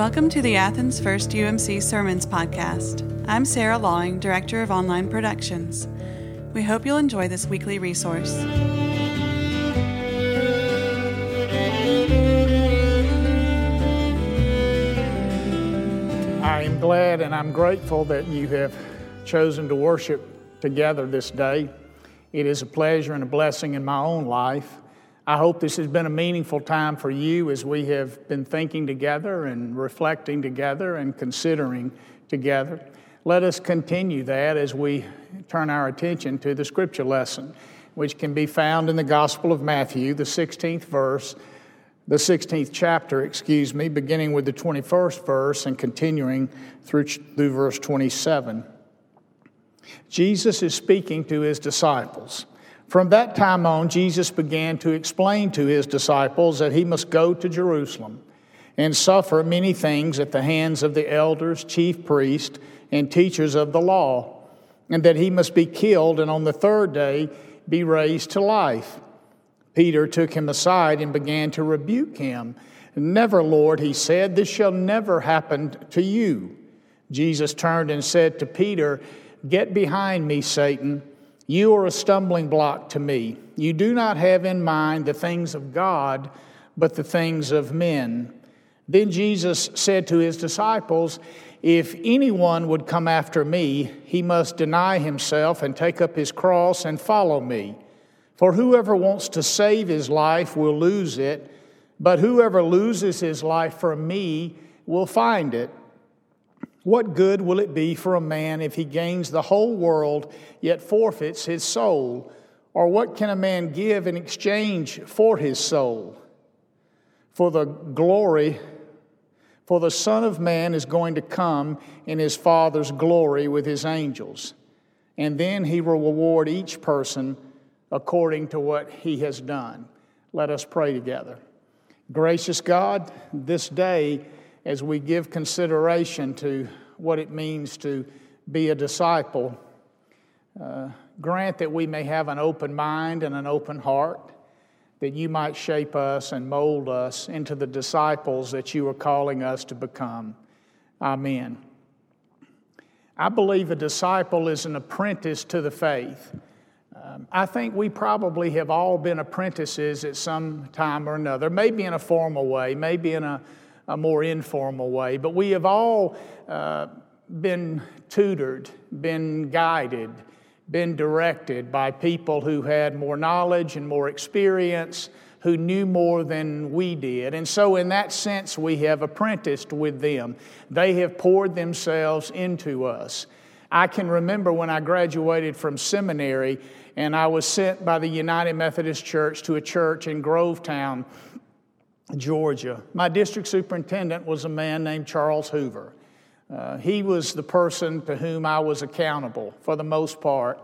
Welcome to the Athens First UMC Sermons Podcast. I'm Sarah Lawing, Director of Online Productions. We hope you'll enjoy this weekly resource. I am glad and I'm grateful that you have chosen to worship together this day. It is a pleasure and a blessing in my own life. I hope this has been a meaningful time for you as we have been thinking together and reflecting together and considering together. Let us continue that as we turn our attention to the scripture lesson, which can be found in the Gospel of Matthew, the 16th verse, the 16th chapter, beginning with the 21st verse and continuing through verse 27. Jesus is speaking to his disciples. From that time on, Jesus began to explain to his disciples that he must go to Jerusalem and suffer many things at the hands of the elders, chief priests, and teachers of the law, and that he must be killed and on the third day be raised to life. Peter took him aside and began to rebuke him. "Never, Lord," he said, "this shall never happen to you." Jesus turned and said to Peter, "Get behind me, Satan. You are a stumbling block to me. You do not have in mind the things of God, but the things of men." Then Jesus said to his disciples, "If anyone would come after me, he must deny himself and take up his cross and follow me. For whoever wants to save his life will lose it, but whoever loses his life for me will find it. What good will it be for a man if he gains the whole world yet forfeits his soul? Or what can a man give in exchange for his soul? For the Son of Man is going to come in his Father's glory with his angels, and then he will reward each person according to what he has done." Let us pray together. Gracious God, this day, as we give consideration to what it means to be a disciple, grant that we may have an open mind and an open heart, that you might shape us and mold us into the disciples that you are calling us to become. Amen. I believe a disciple is an apprentice to the faith. I think we probably have all been apprentices at some time or another, maybe in a formal way, maybe in a more informal way, but we have all been tutored, been guided, been directed by people who had more knowledge and more experience, who knew more than we did. And so in that sense, we have apprenticed with them. They have poured themselves into us. I can remember when I graduated from seminary and I was sent by the United Methodist Church to a church in Grovetown, Georgia. My district superintendent was a man named Charles Hoover. He was the person to whom I was accountable for the most part.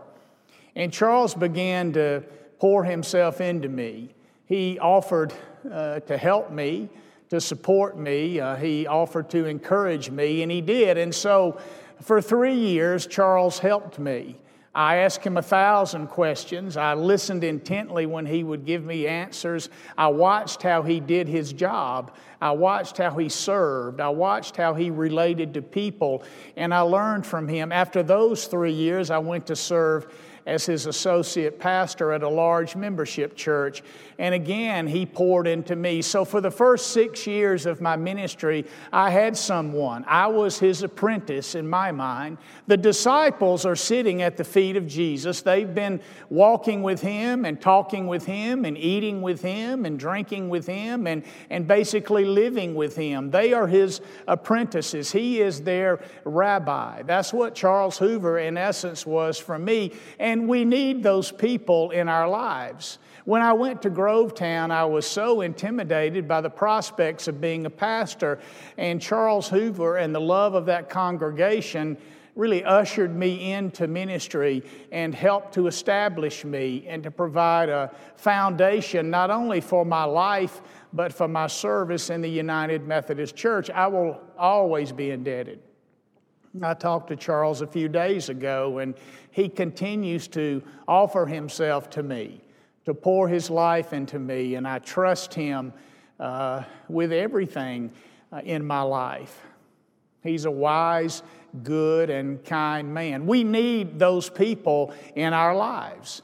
And Charles began to pour himself into me. He offered to help me, to support me. He offered to encourage me, and he did. And so for 3 years, Charles helped me. I asked him 1,000 questions. I listened intently when he would give me answers. I watched how he did his job. I watched how he served. I watched how he related to people, and I learned from him. After those 3 years, I went to serve as his associate pastor at a large membership church, and again, he poured into me. So for the first 6 years of my ministry, I had someone. I was his apprentice in my mind. The disciples are sitting at the feet of Jesus. They've been walking with him and talking with him and eating with him and drinking with him and basically living with him. They are his apprentices. He is their rabbi. That's what Charles Hoover in essence was for me. And we need those people in our lives. When I went to Grovetown, I was so intimidated by the prospects of being a pastor, and Charles Hoover and the love of that congregation really ushered me into ministry and helped to establish me and to provide a foundation not only for my life, but for my service in the United Methodist Church. I will always be indebted. I talked to Charles a few days ago, and he continues to offer himself to me, to pour his life into me, and I trust him with everything. in my life. He's a wise, good, and kind man. We need those people in our lives.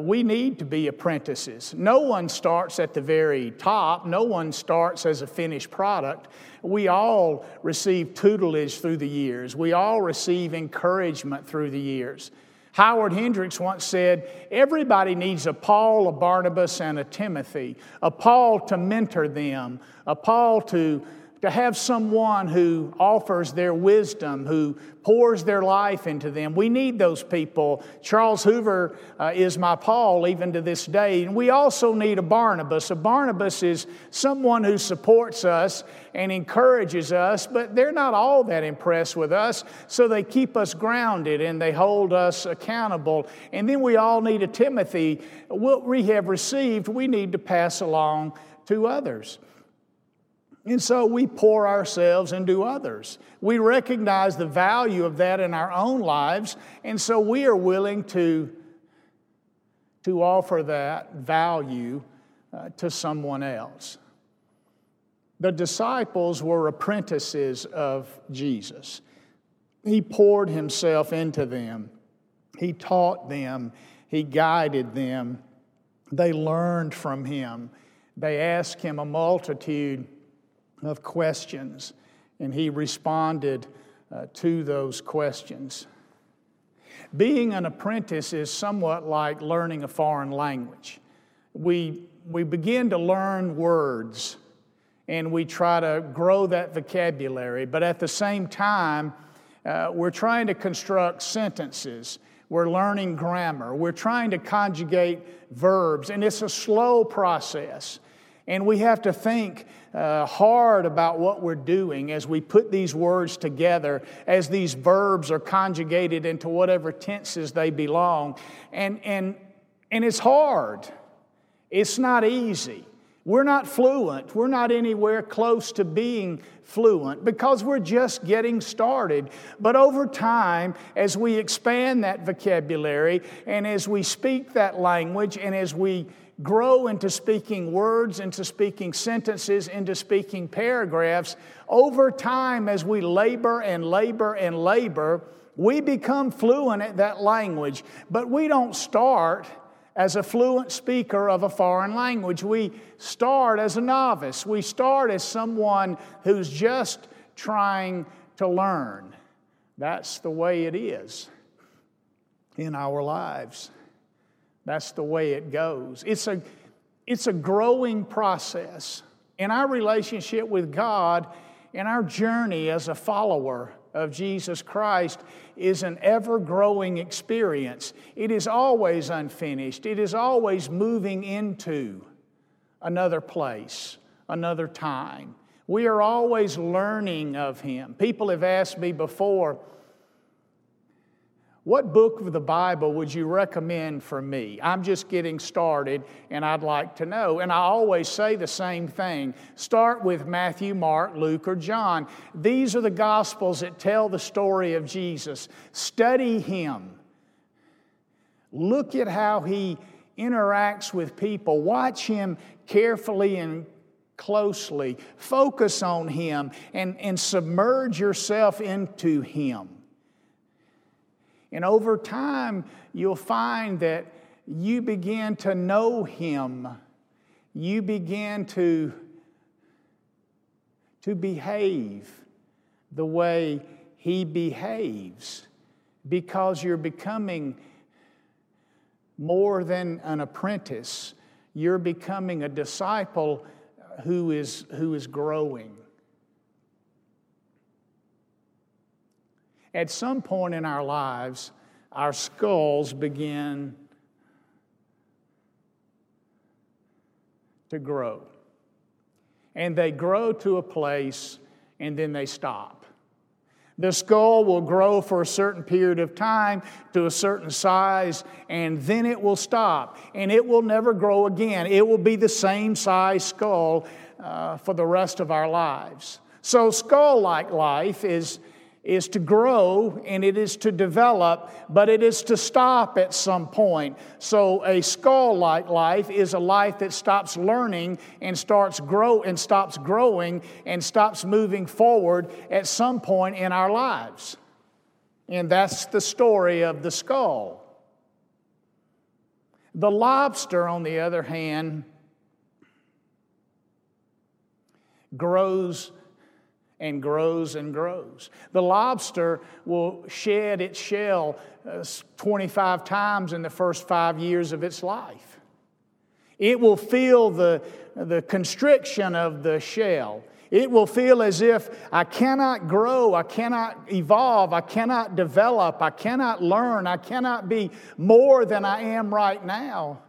We need to be apprentices. No one starts at the very top. No one starts as a finished product. We all receive tutelage through the years. We all receive encouragement through the years. Howard Hendricks once said, everybody needs a Paul, a Barnabas, and a Timothy. A Paul to mentor them. A Paul to have someone who offers their wisdom, who pours their life into them. We need those people. Charles Hoover is my Paul even to this day. And we also need a Barnabas. A Barnabas is someone who supports us and encourages us, but they're not all that impressed with us, so they keep us grounded and they hold us accountable. And then we all need a Timothy. What we have received, we need to pass along to others. And so we pour ourselves into others. We recognize the value of that in our own lives, and so we are willing to offer that value to someone else. The disciples were apprentices of Jesus. He poured himself into them. He taught them. He guided them. They learned from him. They asked him a multitude of questions, and he responded to those questions. Being an apprentice is somewhat like learning a foreign language. We begin to learn words, and we try to grow that vocabulary, but at the same time, we're trying to construct sentences. We're learning grammar. We're trying to conjugate verbs, and it's a slow process. And we have to think hard about what we're doing as we put these words together, as these verbs are conjugated into whatever tenses they belong. And it's hard. It's not easy. We're not fluent. We're not anywhere close to being fluent because we're just getting started. But over time, as we expand that vocabulary and as we speak that language and as we grow into speaking words, into speaking sentences, into speaking paragraphs. Over time, as we labor, we become fluent at that language. But we don't start as a fluent speaker of a foreign language. We start as a novice. We start as someone who's just trying to learn. That's the way it is in our lives. That's the way it goes. It's a growing process. In our relationship with God, in our journey as a follower of Jesus Christ is an ever-growing experience. It is always unfinished. It is always moving into another place, another time. We are always learning of Him. People have asked me before, what book of the Bible would you recommend for me? I'm just getting started, and I'd like to know. And I always say the same thing. Start with Matthew, Mark, Luke, or John. These are the Gospels that tell the story of Jesus. Study Him. Look at how He interacts with people. Watch Him carefully and closely. Focus on Him and submerge yourself into Him. And over time, you'll find that you begin to know Him. You begin to behave the way He behaves because you're becoming more than an apprentice. You're becoming a disciple who is growing. At some point in our lives, our skulls begin to grow. And they grow to a place, and then they stop. The skull will grow for a certain period of time to a certain size, and then it will stop. And it will never grow again. It will be the same size skull for the rest of our lives. So skull-like life is is to grow and it is to develop, but it is to stop at some point. So a skull-like life is a life that stops learning and stops growing and stops moving forward at some point in our lives. And that's the story of the skull. The lobster, on the other hand, grows and grows and grows. The lobster will shed its shell 25 times in the first 5 years of its life. It will feel the constriction of the shell. It will feel as if I cannot grow, I cannot evolve, I cannot develop, I cannot learn, I cannot be more than I am right now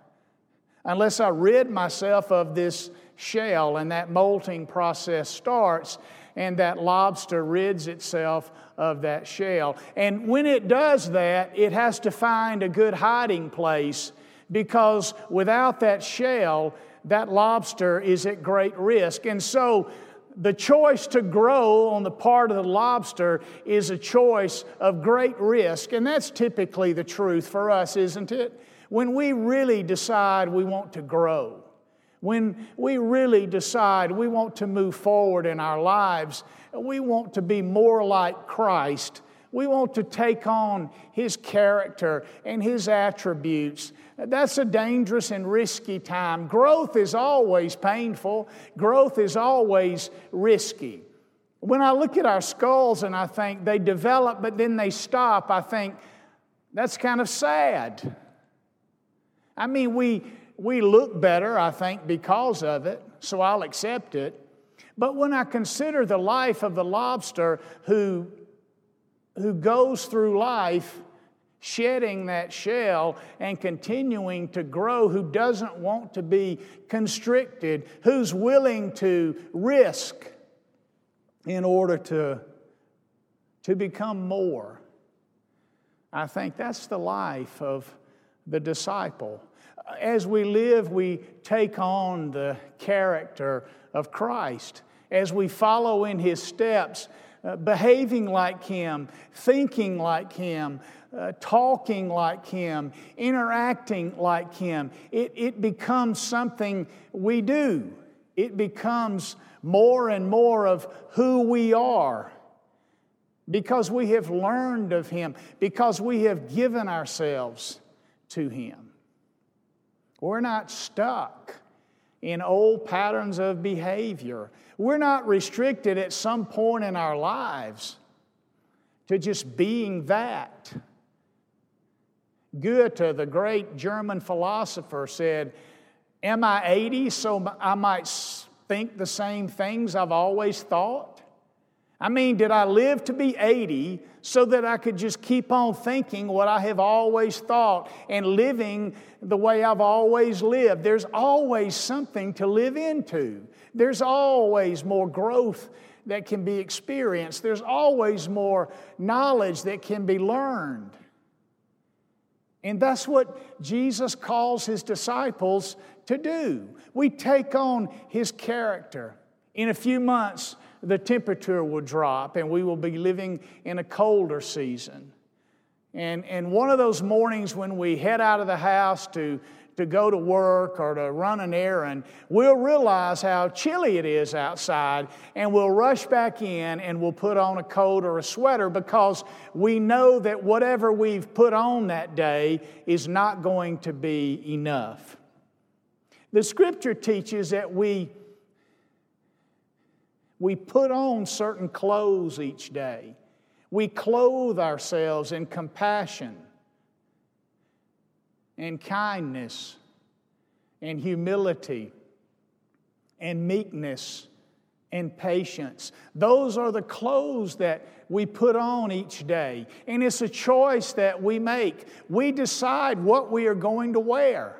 unless I rid myself of this shell, and that molting process starts, and that lobster rids itself of that shell. And when it does that, it has to find a good hiding place, because without that shell, that lobster is at great risk. And so the choice to grow on the part of the lobster is a choice of great risk, and that's typically the truth for us, isn't it? When we really decide we want to grow, when we really decide we want to move forward in our lives, we want to be more like Christ, we want to take on His character and His attributes, that's a dangerous and risky time. Growth is always painful. Growth is always risky. When I look at our skulls and I think they develop but then they stop, I think that's kind of sad. I mean, we look better, I think, because of it, so I'll accept it. But when I consider the life of the lobster who goes through life shedding that shell and continuing to grow, who doesn't want to be constricted, who's willing to risk in order to become more, I think that's the life of the disciple. As we live, we take on the character of Christ. As we follow in His steps, behaving like Him, thinking like Him, talking like Him, interacting like Him, it becomes something we do. It becomes more and more of who we are, because we have learned of Him, because we have given ourselves to Him. We're not stuck in old patterns of behavior. We're not restricted at some point in our lives to just being that. Goethe, the great German philosopher, said, "Am I 80 so I might think the same things I've always thought?" I mean, did I live to be 80 so that I could just keep on thinking what I have always thought and living the way I've always lived? There's always something to live into. There's always more growth that can be experienced. There's always more knowledge that can be learned. And that's what Jesus calls His disciples to do. We take on His character. In a few months, the temperature will drop and we will be living in a colder season. And one of those mornings when we head out of the house to go to work or to run an errand, we'll realize how chilly it is outside and we'll rush back in and we'll put on a coat or a sweater, because we know that whatever we've put on that day is not going to be enough. The Scripture teaches that we put on certain clothes each day. We clothe ourselves in compassion and kindness and humility and meekness and patience. Those are the clothes that we put on each day. And it's a choice that we make. We decide what we are going to wear.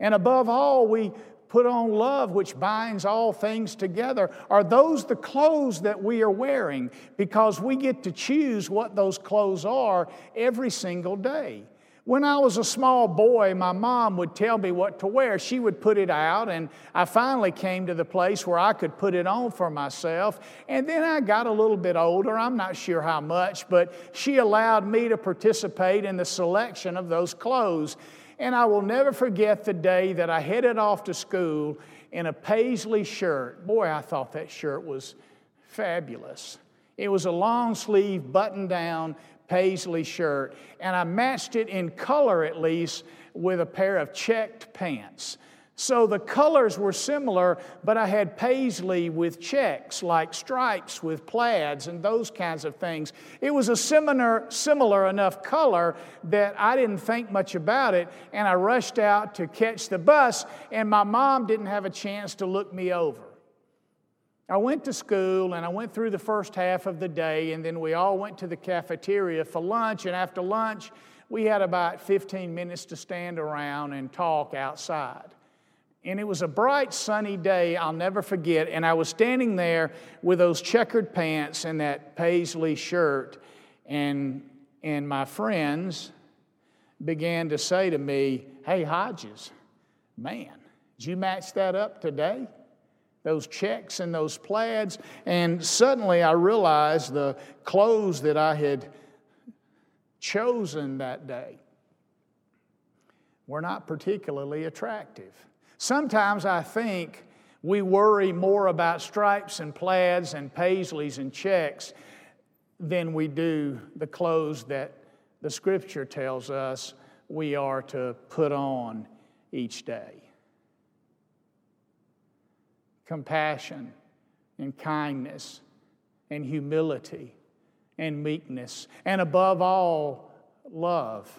And above all, we put on love, which binds all things together. Are those the clothes that we are wearing? Because we get to choose what those clothes are every single day. When I was a small boy, my mom would tell me what to wear. She would put it out, and I finally came to the place where I could put it on for myself. And then I got a little bit older, I'm not sure how much, but she allowed me to participate in the selection of those clothes. And I will never forget the day that I headed off to school in a paisley shirt. Boy, I thought that shirt was fabulous. It was a long-sleeve, button-down paisley shirt, and I matched it in color at least with a pair of checked pants. So the colors were similar, but I had paisley with checks, like stripes with plaids and those kinds of things. It was a similar enough color that I didn't think much about it, and I rushed out to catch the bus, and my mom didn't have a chance to look me over. I went to school, and I went through the first half of the day, and then we all went to the cafeteria for lunch, and after lunch, we had about 15 minutes to stand around and talk outside. And it was a bright, sunny day, I'll never forget, and I was standing there with those checkered pants and that paisley shirt, and my friends began to say to me, "Hey, Hodges, man, did you match that up today? Those checks and those plaids." And suddenly I realized the clothes that I had chosen that day were not particularly attractive. Sometimes I think we worry more about stripes and plaids and paisleys and checks than we do the clothes that the Scripture tells us we are to put on each day. Compassion and kindness and humility and meekness and, above all, love.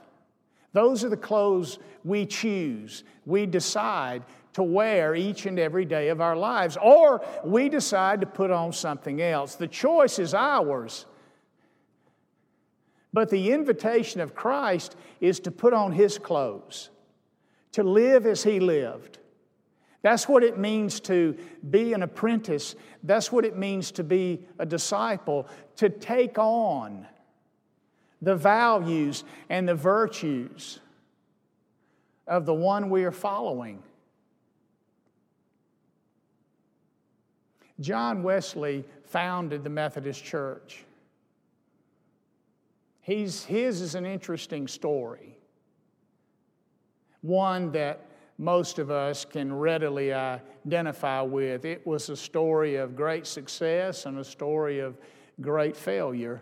Those are the clothes we choose, we decide to wear each and every day of our lives, or we decide to put on something else. The choice is ours, but the invitation of Christ is to put on His clothes, to live as He lived. That's what it means to be an apprentice. That's what it means to be a disciple, to take on the values and the virtues of the one we are following. John Wesley founded the Methodist Church. His is an interesting story, one that most of us can readily identify with. It was a story of great success and a story of great failure.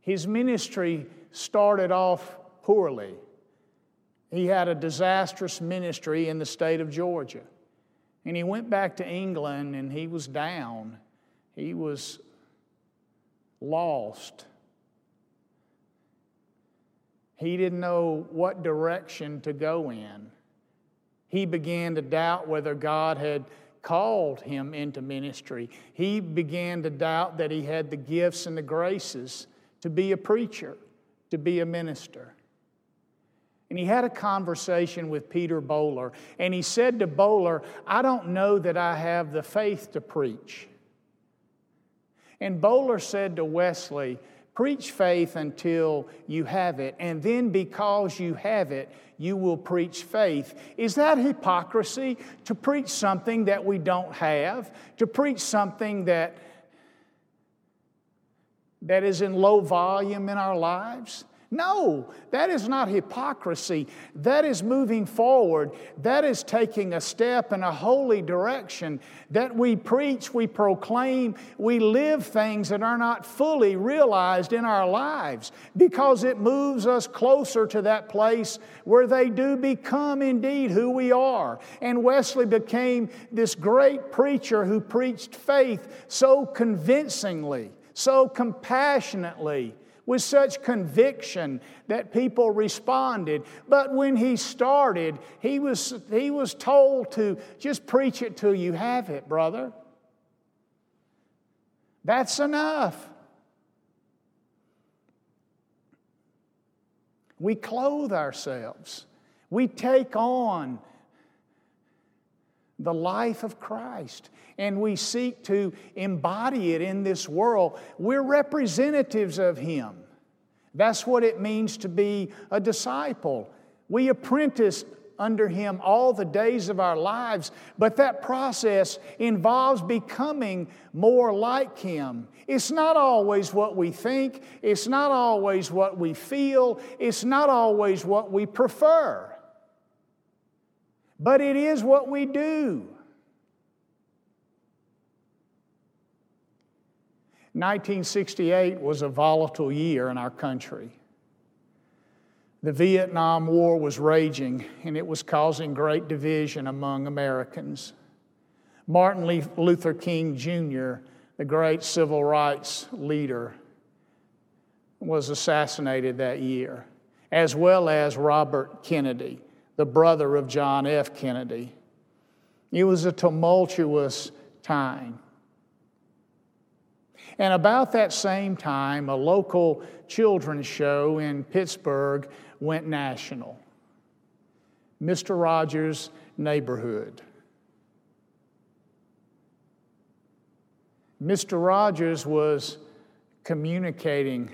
His ministry started off poorly. He had a disastrous ministry in the state of Georgia. And he went back to England, and he was down. He was lost. He didn't know what direction to go in. He began to doubt whether God had called him into ministry. He began to doubt that he had the gifts and the graces to be a preacher, to be a minister. And he had a conversation with Peter Bowler, and he said to Bowler, "I don't know that I have the faith to preach." And Bowler said to Wesley, "Preach faith until you have it, and then because you have it, you will preach faith." Is that hypocrisy, to preach something that we don't have, to preach something that is in low volume in our lives? No, that is not hypocrisy. That is moving forward. That is taking a step in a holy direction, that we preach, we proclaim, we live things that are not fully realized in our lives, because it moves us closer to that place where they do become indeed who we are. And Wesley became this great preacher who preached faith so convincingly, so compassionately, with such conviction that people responded. But when he started, he was told to just preach it till you have it, brother. That's enough. We clothe ourselves. We take on the life of Christ, and we seek to embody it in this world. We're representatives of Him. That's what it means to be a disciple. We apprentice under Him all the days of our lives, but that process involves becoming more like Him. It's not always what we think. It's not always what we feel. It's not always what we prefer. But it is what we do. 1968 was a volatile year in our country. The Vietnam War was raging, and it was causing great division among Americans. Martin Luther King Jr., the great civil rights leader, was assassinated that year, as well as Robert Kennedy, the brother of John F. Kennedy. It was a tumultuous time. And about that same time, a local children's show in Pittsburgh went national. Mr. Rogers' Neighborhood. Mr. Rogers was communicating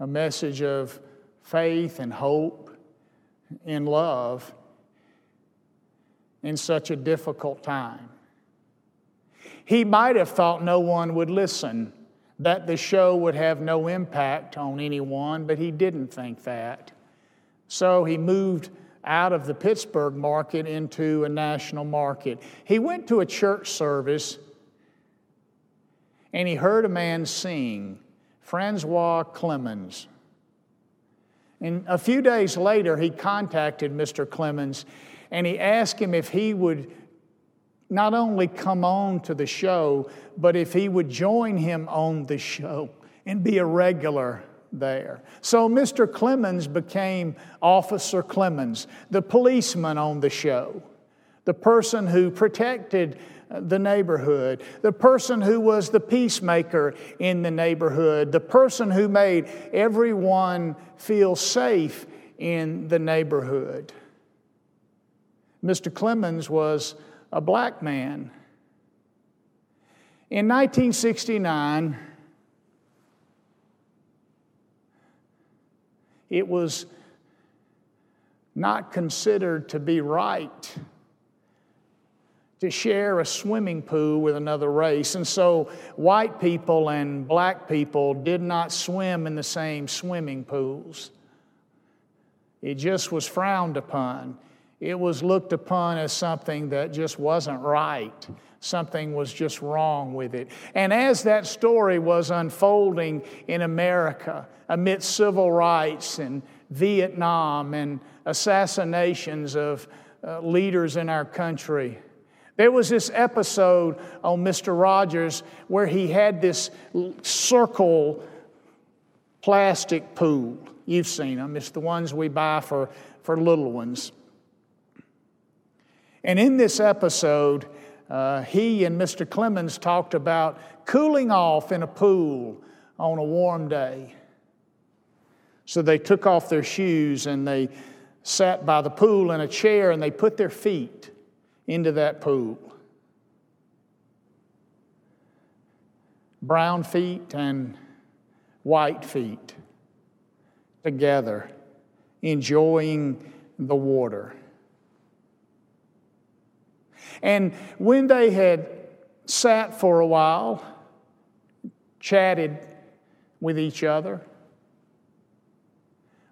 a message of faith and hope and love in such a difficult time. He might have thought no one would listen, that the show would have no impact on anyone, but he didn't think that. So he moved out of the Pittsburgh market into a national market. He went to a church service and he heard a man sing, Francois Clemens. And a few days later, he contacted Mr. Clemens and he asked him if he would not only come on to the show, but if he would join him on the show and be a regular there. So Mr. Clemens became Officer Clemens, the policeman on the show, the person who protected the neighborhood, the person who was the peacemaker in the neighborhood, the person who made everyone feel safe in the neighborhood. Mr. Clemens was a black man. In 1969, it was not considered to be right to share a swimming pool with another race, and so white people and black people did not swim in the same swimming pools. It just was frowned upon. It was looked upon as something that just wasn't right. Something was just wrong with it. And as that story was unfolding in America, amidst civil rights and Vietnam and assassinations of leaders in our country, there was this episode on Mr. Rogers where he had this circle plastic pool. You've seen them. It's the ones we buy for little ones. And in this episode, he and Mr. Clemens talked about cooling off in a pool on a warm day. So they took off their shoes and they sat by the pool in a chair and they put their feet into that pool. Brown feet and white feet together, enjoying the water. And when they had sat for a while, chatted with each other,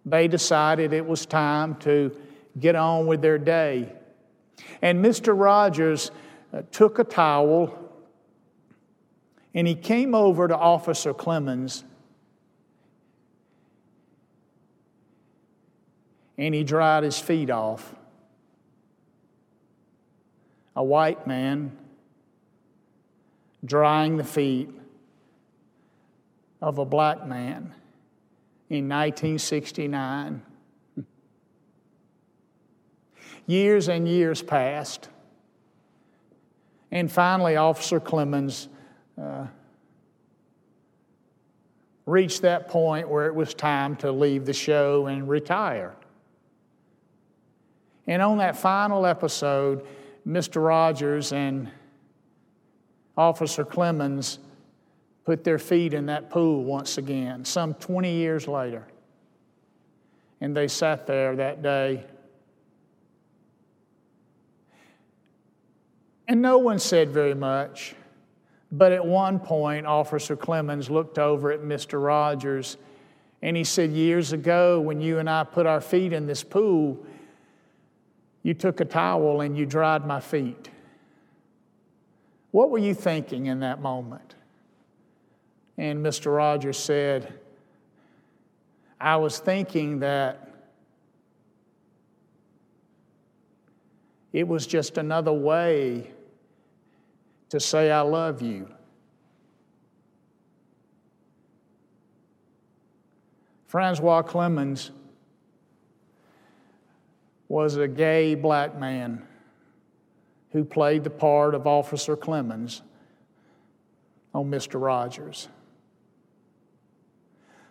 they decided it was time to get on with their day. And Mr. Rogers took a towel and he came over to Officer Clemens and he dried his feet off. A white man drying the feet of a black man in 1969. Years and years passed, and finally Officer Clemens reached that point where it was time to leave the show and retire. And on that final episode, Mr. Rogers and Officer Clemens put their feet in that pool once again, some 20 years later. And they sat there that day. And no one said very much. But at one point, Officer Clemens looked over at Mr. Rogers and he said, "Years ago, when you and I put our feet in this pool, you took a towel and you dried my feet. What were you thinking in that moment?" And Mr. Rogers said, "I was thinking that it was just another way to say I love you." Francois Clemens was a gay black man who played the part of Officer Clemens on Mr. Rogers.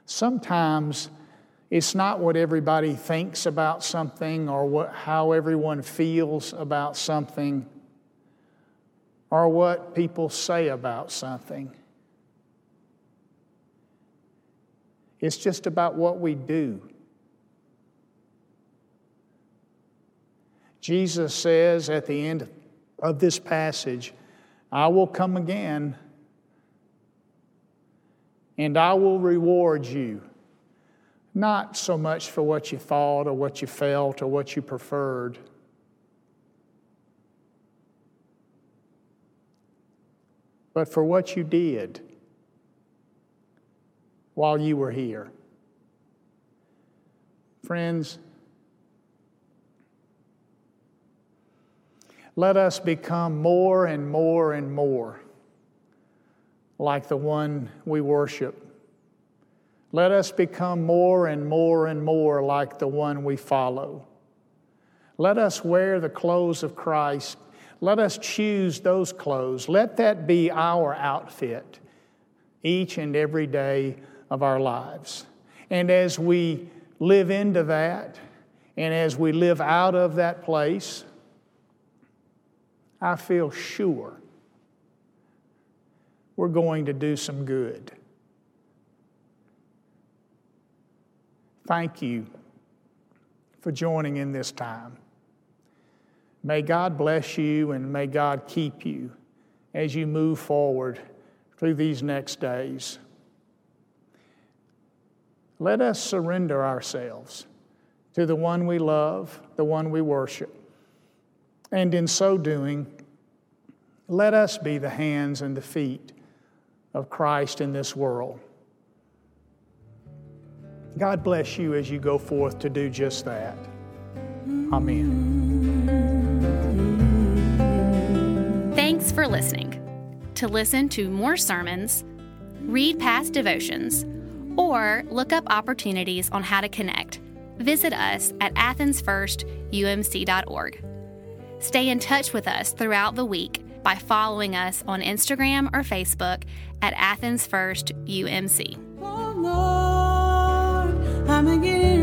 Sometimes it's not what everybody thinks about something or how everyone feels about something or what people say about something. It's just about what we do. Jesus says at the end of this passage, "I will come again, and I will reward you," not so much for what you thought or what you felt or what you preferred. But for what you did while you were here. Friends, let us become more and more and more like the one we worship. Let us become more and more and more like the one we follow. Let us wear the clothes of Christ. Let us choose those clothes. Let that be our outfit each and every day of our lives. And as we live into that, and as we live out of that place, I feel sure we're going to do some good. Thank you for joining in this time. May God bless you and may God keep you as you move forward through these next days. Let us surrender ourselves to the one we love, the one we worship. And in so doing, let us be the hands and the feet of Christ in this world. God bless you as you go forth to do just that. Amen. Thanks for listening. To listen to more sermons, read past devotions, or look up opportunities on how to connect, visit us at AthensFirstUMC.org. Stay in touch with us throughout the week by following us on Instagram or Facebook at AthensFirstUMC. Oh Lord, I'm again.